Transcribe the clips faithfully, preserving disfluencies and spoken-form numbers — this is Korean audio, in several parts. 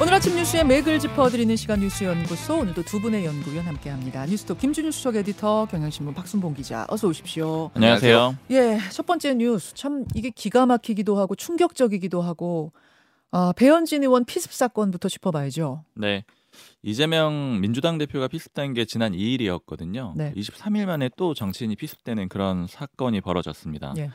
오늘 아침 뉴스의 맥을 짚어드리는 시간 뉴스연구소, 오늘도 두 분의 연구위원 함께합니다. 뉴스톱 김준일 수석 에디터, 경향신문 박순봉 기자, 어서 오십시오. 안녕하세요. 예, 첫 번째 뉴스, 참 이게 기가 막히기도 하고 충격적이기도 하고, 아, 배현진 의원 피습 사건부터 짚어봐야죠. 네. 이재명 민주당 대표가 피습된 게 지난 이 일이었거든요. 네. 이십삼 일 만에 또 정치인이 피습되는 그런 사건이 벌어졌습니다. 예.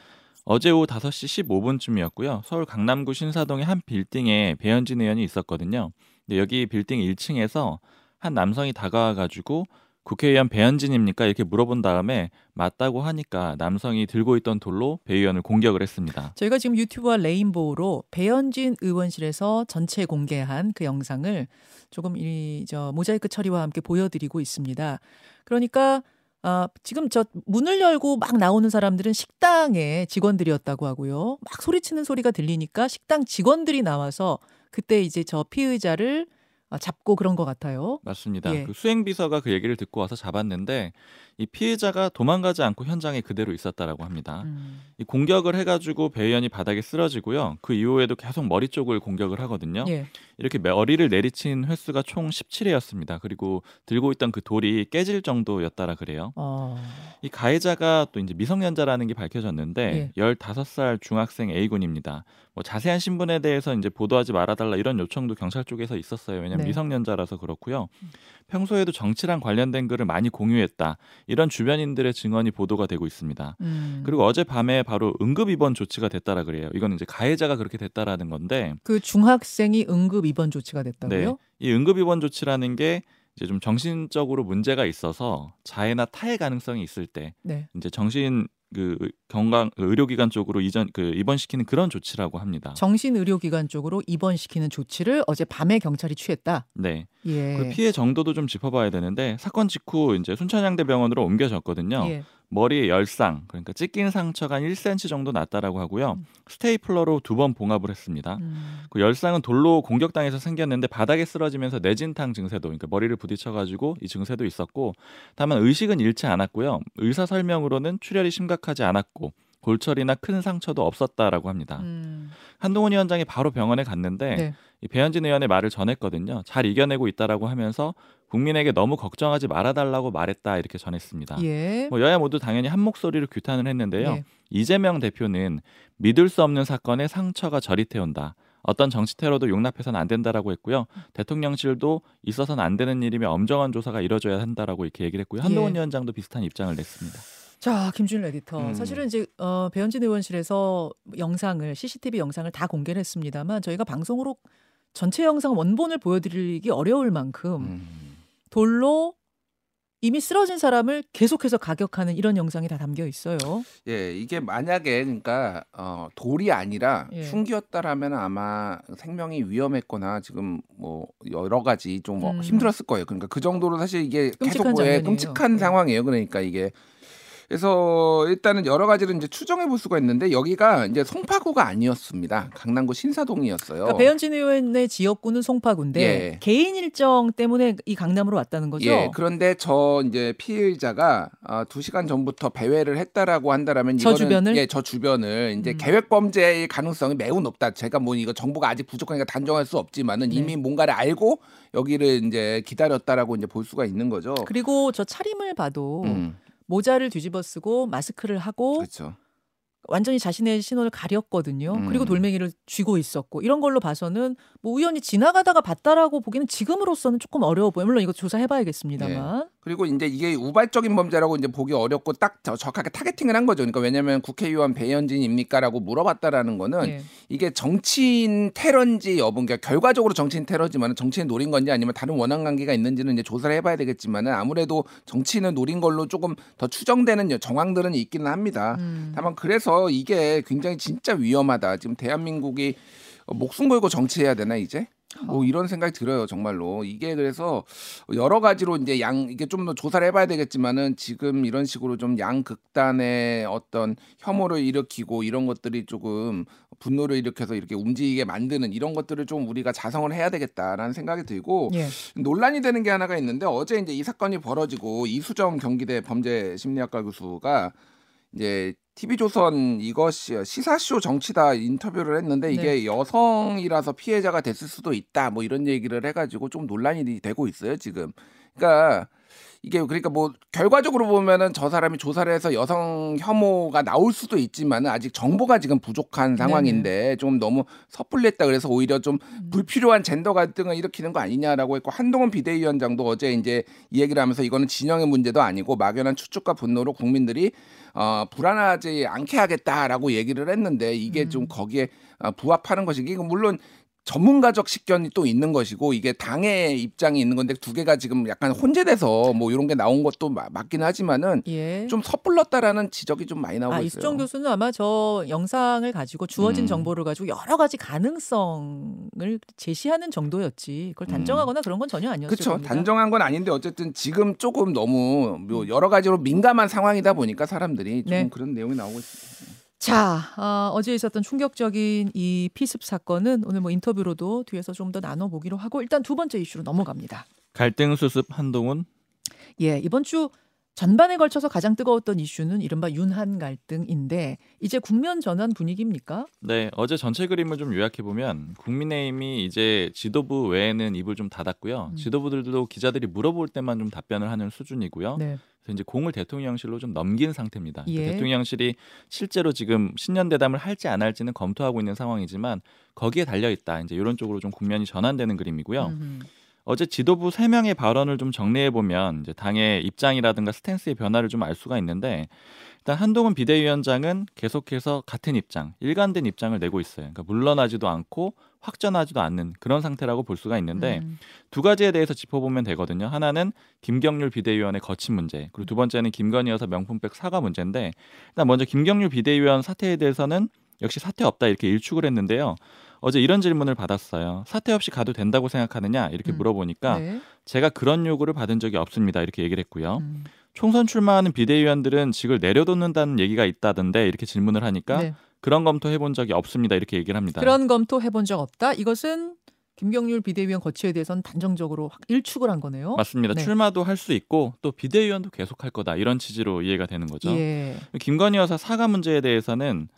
어제 오후 다섯 시 십오 분쯤이었고요. 서울 강남구 신사동의 한 빌딩에 배현진 의원이 있었거든요. 근데 여기 빌딩 일 층에서 한 남성이 다가와가지고 국회의원 배현진입니까? 이렇게 물어본 다음에 맞다고 하니까 남성이 들고 있던 돌로 배 의원을 공격을 했습니다. 저희가 지금 유튜브와 레인보우로 배현진 의원실에서 전체 공개한 그 영상을 조금 이 저 모자이크 처리와 함께 보여드리고 있습니다. 그러니까 아, 지금 저 문을 열고 막 나오는 사람들은 식당의 직원들이었다고 하고요. 막 소리치는 소리가 들리니까 식당 직원들이 나와서 그때 이제 저 피의자를 잡고 그런 것 같아요. 맞습니다. 예. 그 수행비서가 그 얘기를 듣고 와서 잡았는데 이 피해자가 도망가지 않고 현장에 그대로 있었다라고 합니다. 음. 이 공격을 해가지고 배 의원이 바닥에 쓰러지고요. 그 이후에도 계속 머리 쪽을 공격을 하거든요. 예. 이렇게 머리를 내리친 횟수가 총 열일곱 회였습니다. 그리고 들고 있던 그 돌이 깨질 정도였다라 그래요. 어. 이 가해자가 또 이제 미성년자라는 게 밝혀졌는데 예. 열다섯 살 중학생 A군입니다. 뭐 자세한 신분에 대해서 이제 보도하지 말아달라 이런 요청도 경찰 쪽에서 있었어요. 왜냐하면 네. 미성년자라서 그렇고요. 평소에도 정치랑 관련된 글을 많이 공유했다. 이런 주변인들의 증언이 보도가 되고 있습니다. 음. 그리고 어젯밤에 바로 응급입원 조치가 됐다라 그래요. 이건 이제 가해자가 그렇게 됐다라는 건데. 그 중학생이 응급입원 조치가 됐다고요? 네. 이 응급입원 조치라는 게 이제 좀 정신적으로 문제가 있어서 자해나 타해 가능성이 있을 때 네. 이제 정신 그 건강 의료기관 쪽으로 이전 그 입원시키는 그런 조치라고 합니다. 정신 의료기관 쪽으로 입원시키는 조치를 어제 밤에 경찰이 취했다. 네. 예. 그 피해 정도도 좀 짚어봐야 되는데 사건 직후 이제 순천향대병원으로 옮겨졌거든요. 예. 머리에 열상, 그러니까 찢긴 상처가 한 일 센티미터 정도 났다라고 하고요. 음. 스테이플러로 두 번 봉합을 했습니다. 음. 그 열상은 돌로 공격당해서 생겼는데 바닥에 쓰러지면서 뇌진탕 증세도, 그러니까 머리를 부딪혀가지고 이 증세도 있었고, 다만 의식은 잃지 않았고요. 의사 설명으로는 출혈이 심각하지 않았고 골절이나 큰 상처도 없었다라고 합니다. 음. 한동훈 위원장이 바로 병원에 갔는데 네. 이 배현진 의원의 말을 전했거든요. 잘 이겨내고 있다라고 하면서 국민에게 너무 걱정하지 말아달라고 말했다 이렇게 전했습니다. 예. 뭐 여야 모두 당연히 한 목소리로 규탄을 했는데요. 예. 이재명 대표는 믿을 수 없는 사건에 상처가 저릿해온다. 어떤 정치 테러도 용납해서는 안 된다라고 했고요. 대통령실도 있어서는 안 되는 일이며 엄정한 조사가 이뤄져야 한다라고 이렇게 얘기를 했고요. 한동훈 예. 위원장도 비슷한 입장을 냈습니다. 자, 김준일 에디터. 음. 사실은 이제 어, 배현진 의원실에서 영상을 씨씨티비 영상을 다 공개를 했습니다만 저희가 방송으로 전체 영상 원본을 보여드리기 어려울 만큼 음. 돌로 이미 쓰러진 사람을 계속해서 가격하는 이런 영상이 다 담겨 있어요. 예, 이게 만약에 그러니까 어, 돌이 아니라 예. 충기였다라면 아마 생명이 위험했거나 지금 뭐 여러 가지 좀 음. 힘들었을 거예요. 그러니까 그 정도로 사실 이게 끔찍한 계속 예, 끔찍한 예. 상황이에요. 그러니까 이게. 그래서 일단은 여러 가지를 이제 추정해 볼 수가 있는데 여기가 이제 송파구가 아니었습니다. 강남구 신사동이었어요. 그러니까 배현진 의원의 지역구는 송파구인데 예. 개인 일정 때문에 이 강남으로 왔다는 거죠. 예. 그런데 저 이제 피의자가 두 시간 전부터 배회를 했다라고 한다라면 저 이거는 주변을? 예, 저 주변을 이제 음. 계획 범죄의 가능성이 매우 높다. 제가 뭐 이거 정보가 아직 부족하니까 단정할 수 없지만은 네. 이미 뭔가를 알고 여기를 이제 기다렸다라고 이제 볼 수가 있는 거죠. 그리고 저 차림을 봐도 음. 모자를 뒤집어 쓰고 마스크를 하고 그렇죠. 완전히 자신의 신원을 가렸거든요. 음. 그리고 돌멩이를 쥐고 있었고 이런 걸로 봐서는 뭐 우연히 지나가다가 봤다라고 보기는 지금으로서는 조금 어려워 보여요. 물론 이거 조사해봐야겠습니다만. 네. 그리고 이제 이게 우발적인 범죄라고 이제 보기 어렵고 딱 정확하게 타겟팅을 한 거죠. 그러니까 왜냐하면 국회의원 배현진입니까라고 물어봤다라는 거는 네. 이게 정치인 테러인지 여부, 그러니까 결과적으로 정치인 테러지만 정치인 노린 건지 아니면 다른 원한 관계가 있는지는 이제 조사를 해봐야 되겠지만 아무래도 정치인을 노린 걸로 조금 더 추정되는 정황들은 있기는 합니다. 음. 다만 그래서 이게 굉장히 진짜 위험하다. 지금 대한민국이 목숨 걸고 정치해야 되나 이제? 뭐 이런 생각이 들어요 정말로. 이게 그래서 여러 가지로 이제 양 이게 좀 더 조사를 해봐야 되겠지만은 지금 이런 식으로 좀 양극단의 어떤 혐오를 일으키고 이런 것들이 조금 분노를 일으켜서 이렇게 움직이게 만드는 이런 것들을 좀 우리가 자성을 해야 되겠다라는 생각이 들고 예. 논란이 되는 게 하나가 있는데 어제 이제 이 사건이 벌어지고 이수정 경기대 범죄심리학과 교수가 이제 티비조선 이것이 시사쇼 정치다 인터뷰를 했는데 이게 네. 여성이라서 피해자가 됐을 수도 있다 뭐 이런 얘기를 해가지고 좀 논란이 되고 있어요 지금. 그러니까 이게 그러니까 뭐 결과적으로 보면은 저 사람이 조사를 해서 여성 혐오가 나올 수도 있지만은 아직 정보가 지금 부족한 상황인데 네네. 좀 너무 섣불렸다 그래서 오히려 좀 음. 불필요한 젠더 갈등을 일으키는 거 아니냐라고 했고 한동훈 비대위원장도 어제 이제 이 얘기를 하면서 이거는 진영의 문제도 아니고 막연한 추측과 분노로 국민들이 어, 불안하지 않게 하겠다라고 얘기를 했는데 이게 음. 좀 거기에 부합하는 것이기 물론. 전문가적 식견이 또 있는 것이고 이게 당의 입장이 있는 건데 두 개가 지금 약간 혼재돼서 뭐 이런 게 나온 것도 마, 맞긴 하지만은 예. 좀 섣불렀다라는 지적이 좀 많이 나오고 아, 있어요. 이수정 교수는 아마 저 영상을 가지고 주어진 음. 정보를 가지고 여러 가지 가능성을 제시하는 정도였지 그걸 단정하거나 음. 그런 건 전혀 아니었을 그쵸? 겁니다. 그렇죠. 단정한 건 아닌데 어쨌든 지금 조금 너무 뭐 여러 가지로 민감한 상황이다 보니까 사람들이 좀 네. 그런 내용이 나오고 있습니다. 자, 어, 어제 있었던 충격적인 이 피습 사건은 오늘 뭐 인터뷰로도 뒤에서 좀 더 나눠보기로 하고 일단 두 번째 이슈로 넘어갑니다. 갈등 수습 한동훈? 예, 이번 주 전반에 걸쳐서 가장 뜨거웠던 이슈는 이른바 윤한 갈등인데 이제 국면 전환 분위기입니까? 네, 어제 전체 그림을 좀 요약해보면 국민의힘이 이제 지도부 외에는 입을 좀 닫았고요. 음. 지도부들도 기자들이 물어볼 때만 좀 답변을 하는 수준이고요. 네. 그래서 이제 공을 대통령실로 좀 넘긴 상태입니다. 예. 대통령실이 실제로 지금 신년 대담을 할지 안 할지는 검토하고 있는 상황이지만 거기에 달려 있다. 이제 이런 쪽으로 좀 국면이 전환되는 그림이고요. 음흠. 어제 지도부 세 명의 발언을 좀 정리해 보면 이제 당의 입장이라든가 스탠스의 변화를 좀 알 수가 있는데 일단 한동훈 비대위원장은 계속해서 같은 입장, 일관된 입장을 내고 있어요. 그러니까 물러나지도 않고 확전하지도 않는 그런 상태라고 볼 수가 있는데 음. 두 가지에 대해서 짚어보면 되거든요. 하나는 김경률 비대위원의 거친 문제, 그리고 두 번째는 김건희 여사 명품백 사과 문제인데 일단 먼저 김경률 비대위원 사태에 대해서는 역시 사퇴 없다 이렇게 일축을 했는데요. 어제 이런 질문을 받았어요. 사퇴 없이 가도 된다고 생각하느냐 이렇게 음. 물어보니까 네. 제가 그런 요구를 받은 적이 없습니다 이렇게 얘기를 했고요. 음. 총선 출마하는 비대위원들은 직을 내려놓는다는 얘기가 있다던데 이렇게 질문을 하니까 네. 그런 검토해본 적이 없습니다 이렇게 얘기를 합니다. 그런 검토해본 적 없다? 이것은 김경률 비대위원 거취에 대해서는 단정적으로 확 일축을 한 거네요. 맞습니다. 네. 출마도 할 수 있고 또 비대위원도 계속할 거다 이런 취지로 이해가 되는 거죠. 예. 김건희 여사 사과 문제에 대해서는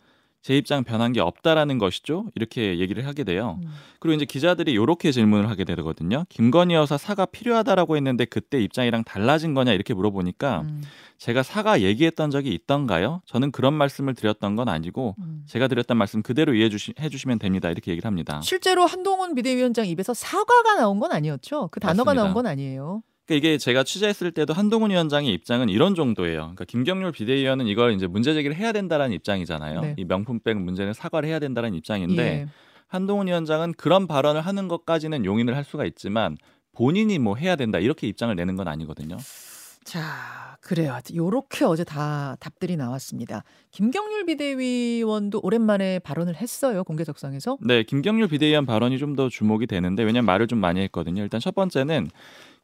제 입장 변한 게 없다라는 것이죠. 이렇게 얘기를 하게 돼요. 음. 그리고 이제 기자들이 이렇게 질문을 하게 되거든요. 김건희 여사 사과 필요하다라고 했는데 그때 입장이랑 달라진 거냐 이렇게 물어보니까 음. 제가 사과 얘기했던 적이 있던가요? 저는 그런 말씀을 드렸던 건 아니고 음. 제가 드렸던 말씀 그대로 이해해 주시, 주시면 됩니다. 이렇게 얘기를 합니다. 실제로 한동훈 비대위원장 입에서 사과가 나온 건 아니었죠? 그 단어가 맞습니다. 나온 건 아니에요. 그러니까 이게 제가 취재했을 때도 한동훈 위원장의 입장은 이런 정도예요. 그러니까 김경률 비대위원은 이걸 이제 문제 제기를 해야 된다라는 입장이잖아요. 네. 이 명품백 문제는 사과를 해야 된다는 입장인데 예. 한동훈 위원장은 그런 발언을 하는 것까지는 용인을 할 수가 있지만 본인이 뭐 해야 된다 이렇게 입장을 내는 건 아니거든요. 자, 그래요. 요렇게 어제 다 답들이 나왔습니다. 김경률 비대위원도 오랜만에 발언을 했어요. 공개석상에서. 네, 김경률 비대위원 발언이 좀 더 주목이 되는데 왜냐면 말을 좀 많이 했거든요. 일단 첫 번째는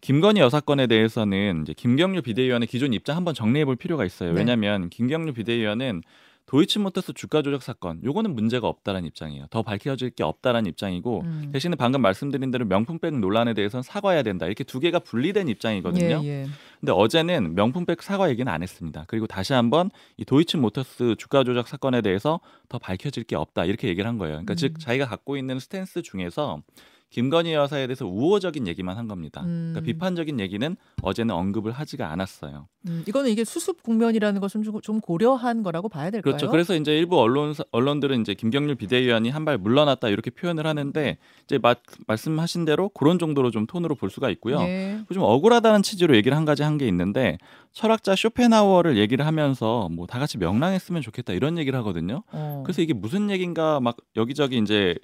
김건희 여사건에 대해서는 이제 김경률 비대위원의 기존 입장 한번 정리해 볼 필요가 있어요. 왜냐하면 네. 김경률 비대위원은 도이치모터스 주가 조작 사건 요거는 문제가 없다라는 입장이에요. 더 밝혀질 게 없다라는 입장이고 음. 대신에 방금 말씀드린 대로 명품백 논란에 대해서는 사과해야 된다. 이렇게 두 개가 분리된 입장이거든요. 예, 예. 근데 어제는 명품백 사과 얘기는 안 했습니다. 그리고 다시 한번 이 도이치모터스 주가 조작 사건에 대해서 더 밝혀질 게 없다. 이렇게 얘기를 한 거예요. 그러니까 음. 즉 자기가 갖고 있는 스탠스 중에서 김건희 여사에 대해서 우호적인 얘기만 한 겁니다. 음. 그러니까 비판적인 얘기는 어제는 언급을 하지가 않았어요. 음. 이거는 이게 수습 국면이라는 것을 좀 고려한 거라고 봐야 될까요? 그렇죠. 그래서 이제 일부 언론 언론들은 이제 김경률 비대위원이 한 발 물러났다 이렇게 표현을 하는데 이제 마, 말씀하신 대로 그런 정도로 좀 톤으로 볼 수가 있고요. 예. 좀 억울하다는 취지로 얘기를 한 가지 한 게 있는데 철학자 쇼펜하우어를 얘기를 하면서 뭐 다 같이 명랑했으면 좋겠다 이런 얘기를 하거든요. 어. 그래서 이게 무슨 얘긴가 막 여기저기 이제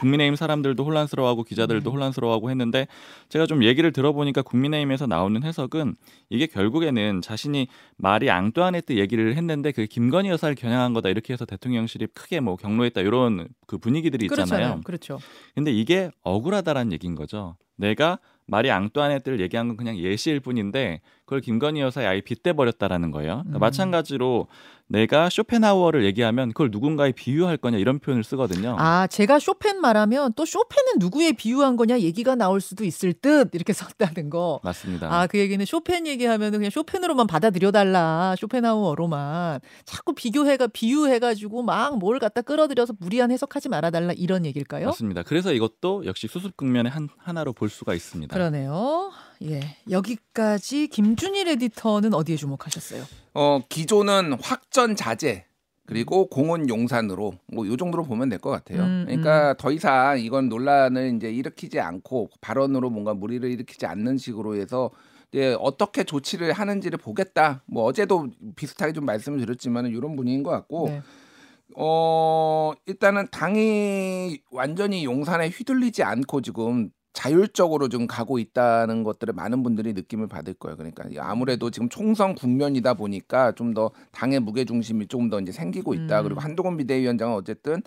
국민의힘 사람들도 혼란스러워하고 기자들도 음. 혼란스러워하고 했는데 제가 좀 얘기를 들어보니까 국민의힘에서 나오는 해석은 이게 결국에는 자신이 마리 앙투아네트 얘기를 했는데 그 김건희 여사를 겨냥한 거다 이렇게 해서 대통령실이 크게 뭐 경로했다 이런 그 분위기들이 있잖아요. 그렇잖아요. 그렇죠. 근데 이게 억울하다라는 얘기인 거죠. 내가 마리 앙투아네트를 얘기한 건 그냥 예시일 뿐인데 그걸 김건희 여사의 아예 빗대버렸다라는 거예요. 그러니까 음. 마찬가지로 내가 쇼펜하우어를 얘기하면 그걸 누군가에 비유할 거냐 이런 표현을 쓰거든요. 아, 제가 쇼펜 말하면 또 쇼펜은 누구에 비유한 거냐 얘기가 나올 수도 있을 듯 이렇게 썼다는 거. 맞습니다. 아, 그 얘기는 쇼펜 얘기하면 그냥 쇼펜으로만 받아들여달라. 쇼펜하우어로만. 자꾸 비교해가, 비유해가지고 막 뭘 갖다 끌어들여서 무리한 해석하지 말아달라 이런 얘기일까요? 맞습니다. 그래서 이것도 역시 수습 국면의 한, 하나로 볼 수가 있습니다. 그러네요. 예, 여기까지 김준일 에디터는 어디에 주목하셨어요? 어, 기조는 확전 자제 그리고 공언 용산으로 뭐 이 정도로 보면 될 것 같아요. 음, 그러니까 음. 더 이상 이건 논란을 이제 일으키지 않고 발언으로 뭔가 무리를 일으키지 않는 식으로 해서 이제 어떻게 조치를 하는지를 보겠다. 뭐 어제도 비슷하게 좀 말씀을 드렸지만 이런 분위기인 것 같고. 네. 어, 일단은 당이 완전히 용산에 휘둘리지 않고 지금 자율적으로 좀 가고 있다는 것들을 많은 분들이 느낌을 받을 거예요. 그러니까 아무래도 지금 총선 국면이다 보니까 좀 더 당의 무게중심이 조금 더 이제 생기고 있다. 음. 그리고 한동훈 비대위원장은 어쨌든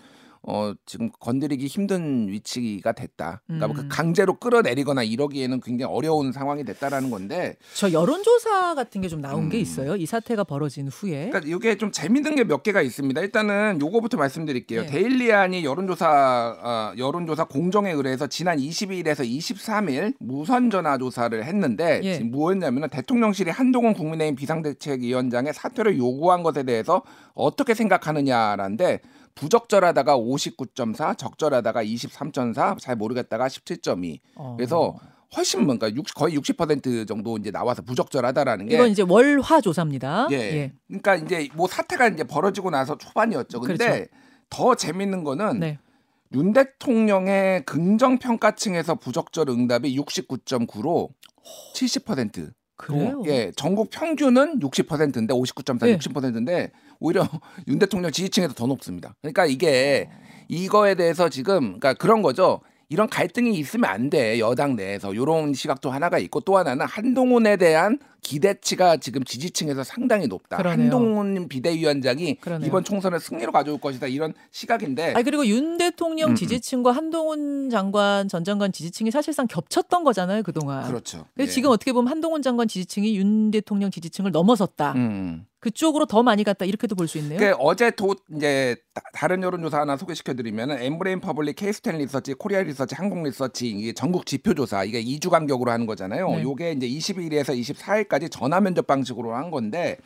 어, 지금 건드리기 힘든 위치가 됐다. 그러니까 음. 강제로 끌어내리거나 이러기에는 굉장히 어려운 상황이 됐다라는 건데. 저 여론조사 같은 게 좀 나온 음. 게 있어요. 이 사태가 벌어진 후에. 그러니까 이게 좀 재밌는 게 몇 개가 있습니다. 일단은 요거부터 말씀드릴게요. 네. 데일리안이 여론조사 어, 여론조사 공정에 의뢰해서 지난 이십이일에서 이십삼일 무선 전화 조사를 했는데 네. 지금 뭐였냐면은 대통령실이 한동훈 국민의힘 비상대책위원장의 사퇴를 요구한 것에 대해서 어떻게 생각하느냐라는데. 부적절하다가 오십구 점 사, 적절하다가 이십삼 점 사, 잘 모르겠다가 십칠 점 이. 어. 그래서 훨씬 뭔가 그러니까 거의 육십 퍼센트 정도 이제 나와서 부적절하다라는 게 이건 이제 월화 조사입니다. 예. 예. 그러니까 이제 뭐 사태가 이제 벌어지고 나서 초반이었죠. 근데 그렇죠. 더 재밌는 거는 네. 윤 대통령의 긍정 평가층에서 부적절 응답이 육십구 점 구로 칠십 퍼센트. 그래요? 예, 전국 평균은 육십 퍼센트인데 오십구 점 사, 네. 육십 퍼센트인데 오히려 윤 대통령 지지층에서 더 높습니다. 그러니까 이게 이거에 대해서 지금 그러니까 그런 거죠. 이런 갈등이 있으면 안 돼. 여당 내에서 이런 시각도 하나가 있고 또 하나는 한동훈에 대한 기대치가 지금 지지층에서 상당히 높다. 그러네요. 한동훈 비대위원장이 그러네요. 이번 총선을 승리로 가져올 것이다. 이런 시각인데. 아 그리고 윤 대통령 음. 지지층과 한동훈 장관 전 장관 지지층이 사실상 겹쳤던 거잖아요. 그동안. 그렇죠. 그래서 예. 지금 어떻게 보면 한동훈 장관 지지층이 윤 대통령 지지층을 넘어섰다. 음. 그쪽으로 더 많이 갔다 이렇게도 볼 수 있네요. 그러니까 어제 도 이제 다른 여론조사 하나 소개시켜드리면 엠브레인퍼블릭, 케이스탯 리서치, 코리아 리서치, 한국 리서치 이게 전국 지표조사 이게 이 주 간격으로 하는 거잖아요. 네. 이게 이제 이십일에서 이십사일까지 전화 면접 방식으로 한 건데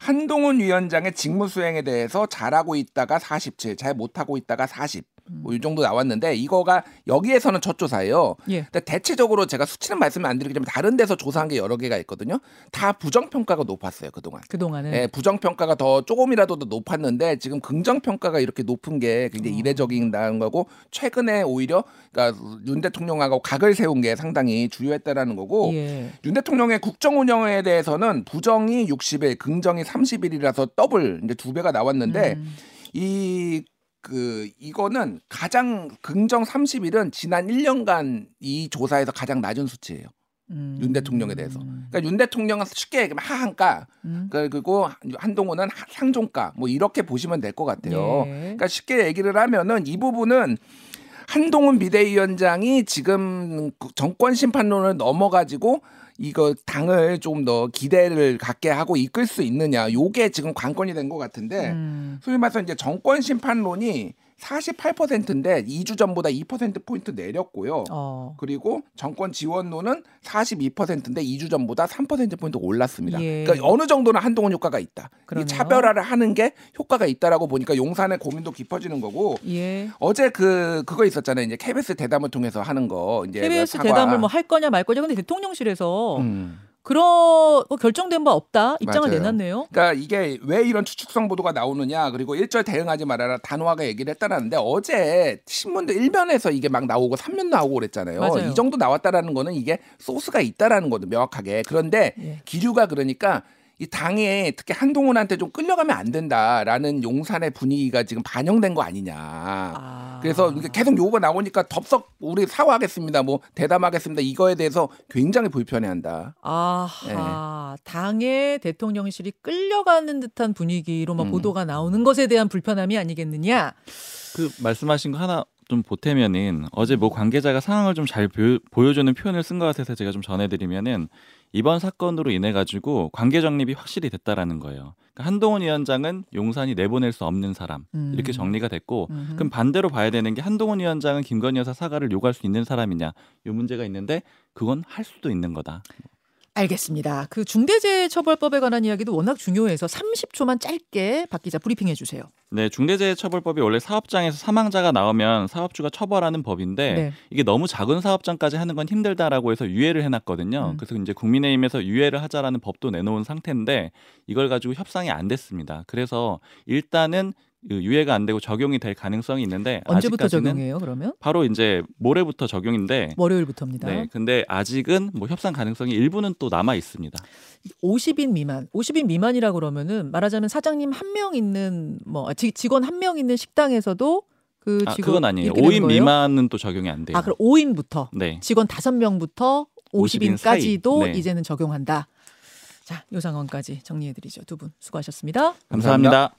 한동훈 위원장의 직무 수행에 대해서 잘하고 있다가 사십칠, 잘 못하고 있다가 사십. 뭐 이 정도 나왔는데 이거가 여기에서는 첫 조사예요. 예. 근데 대체적으로 제가 수치는 말씀을 안 드리겠지만 다른 데서 조사한 게 여러 개가 있거든요. 다 부정평가가 높았어요. 그동안. 그동안은. 예, 부정평가가 더 조금이라도 더 높았는데 지금 긍정평가가 이렇게 높은 게 굉장히 어. 이례적인다는 거고 최근에 오히려 그러니까 윤 대통령하고 각을 세운 게 상당히 주요했다라는 거고 예. 윤 대통령의 국정 운영에 대해서는 부정이 육십일, 긍정이 삼십일이라서 더블 이제 두 배가 나왔는데 음. 이 그 이거는 가장 긍정 삼십일은 지난 일 년간 이 조사에서 가장 낮은 수치예요. 음. 윤 대통령에 대해서. 그러니까 윤 대통령은 쉽게 얘기하면 하한가 음. 그리고 한동훈은 상종가 뭐 이렇게 보시면 될 것 같아요. 예. 그러니까 쉽게 얘기를 하면은 이 부분은 한동훈 비대위원장이 지금 정권 심판론을 넘어가지고 이거 당을 좀 더 기대를 갖게 하고 이끌 수 있느냐. 요게 지금 관건이 된 것 같은데 음. 소위 말해서 이제 정권 심판론이 사십팔 퍼센트인데 이 주 전보다 이 퍼센트 포인트 내렸고요. 어. 그리고 정권 지원론은 사십이 퍼센트인데 이 주 전보다 삼 퍼센트 포인트 올랐습니다. 예. 그러니까 어느 정도는 한동훈 효과가 있다. 이 차별화를 하는 게 효과가 있다라고 보니까 용산의 고민도 깊어지는 거고. 예. 어제 그 그거 있었잖아요. 이제 케이비에스 대담을 통해서 하는 거. 이제 케이비에스 사과. 대담을 뭐 할 거냐 말 거냐. 근데 대통령실에서. 음. 그런 결정된 바 없다 입장을 맞아요. 내놨네요. 그러니까 이게 왜 이런 추측성 보도가 나오느냐 그리고 일절 대응하지 말아라 단호하게 얘기를 했다는데 어제 신문도 일 면에서 이게 막 나오고 삼 면 나오고 그랬잖아요. 맞아요. 이 정도 나왔다라는 거는 이게 소스가 있다라는 거죠 명확하게. 그런데 예. 기류가 그러니까 이 당에 특히 한동훈한테 좀 끌려가면 안 된다라는 용산의 분위기가 지금 반영된 거 아니냐. 아. 그래서 계속 요구가 나오니까 덥석 우리 사과하겠습니다. 뭐 대담하겠습니다. 이거에 대해서 굉장히 불편해한다. 아하, 네. 당의 대통령실이 끌려가는 듯한 분위기로만 음. 보도가 나오는 것에 대한 불편함이 아니겠느냐. 그 말씀하신 거 하나 좀 보태면은 어제 뭐 관계자가 상황을 좀 잘 보여주는 표현을 쓴 것 같아서 제가 좀 전해드리면은 이번 사건으로 인해 가지고 관계 정립이 확실히 됐다라는 거예요. 그러니까 한동훈 위원장은 용산이 내보낼 수 없는 사람 음. 이렇게 정리가 됐고 음. 그럼 반대로 봐야 되는 게 한동훈 위원장은 김건희 여사 사과를 요구할 수 있는 사람이냐 이 문제가 있는데 그건 할 수도 있는 거다. 알겠습니다. 그 중대재해처벌법에 관한 이야기도 워낙 중요해서 삼십 초만 짧게 박 기자 브리핑해 주세요. 네, 중대재해처벌법이 원래 사업장에서 사망자가 나오면 사업주가 처벌하는 법인데 네. 이게 너무 작은 사업장까지 하는 건 힘들다라고 해서 유예를 해놨거든요. 음. 그래서 이제 국민의힘에서 유예를 하자라는 법도 내놓은 상태인데 이걸 가지고 협상이 안 됐습니다. 그래서 일단은 유예가 안 되고 적용이 될 가능성이 있는데 언제부터 적용해요? 그러면 바로 이제 모레부터 적용인데 월요일부터입니다. 네, 근데 아직은 뭐 협상 가능성이 일부는 또 남아 있습니다. 오십 인 미만, 오십 인 미만이라 그러면은 말하자면 사장님 한 명 있는 뭐 직원 한 명 있는 식당에서도 그 직원 아, 그건 아니에요. 오 인 미만은 또 적용이 안 돼요. 아, 그럼 오 인부터 네. 직원 다섯 명부터 오십 인까지도 네. 이제는 적용한다. 자, 요 상황까지 정리해드리죠. 두 분 수고하셨습니다. 감사합니다. 감사합니다.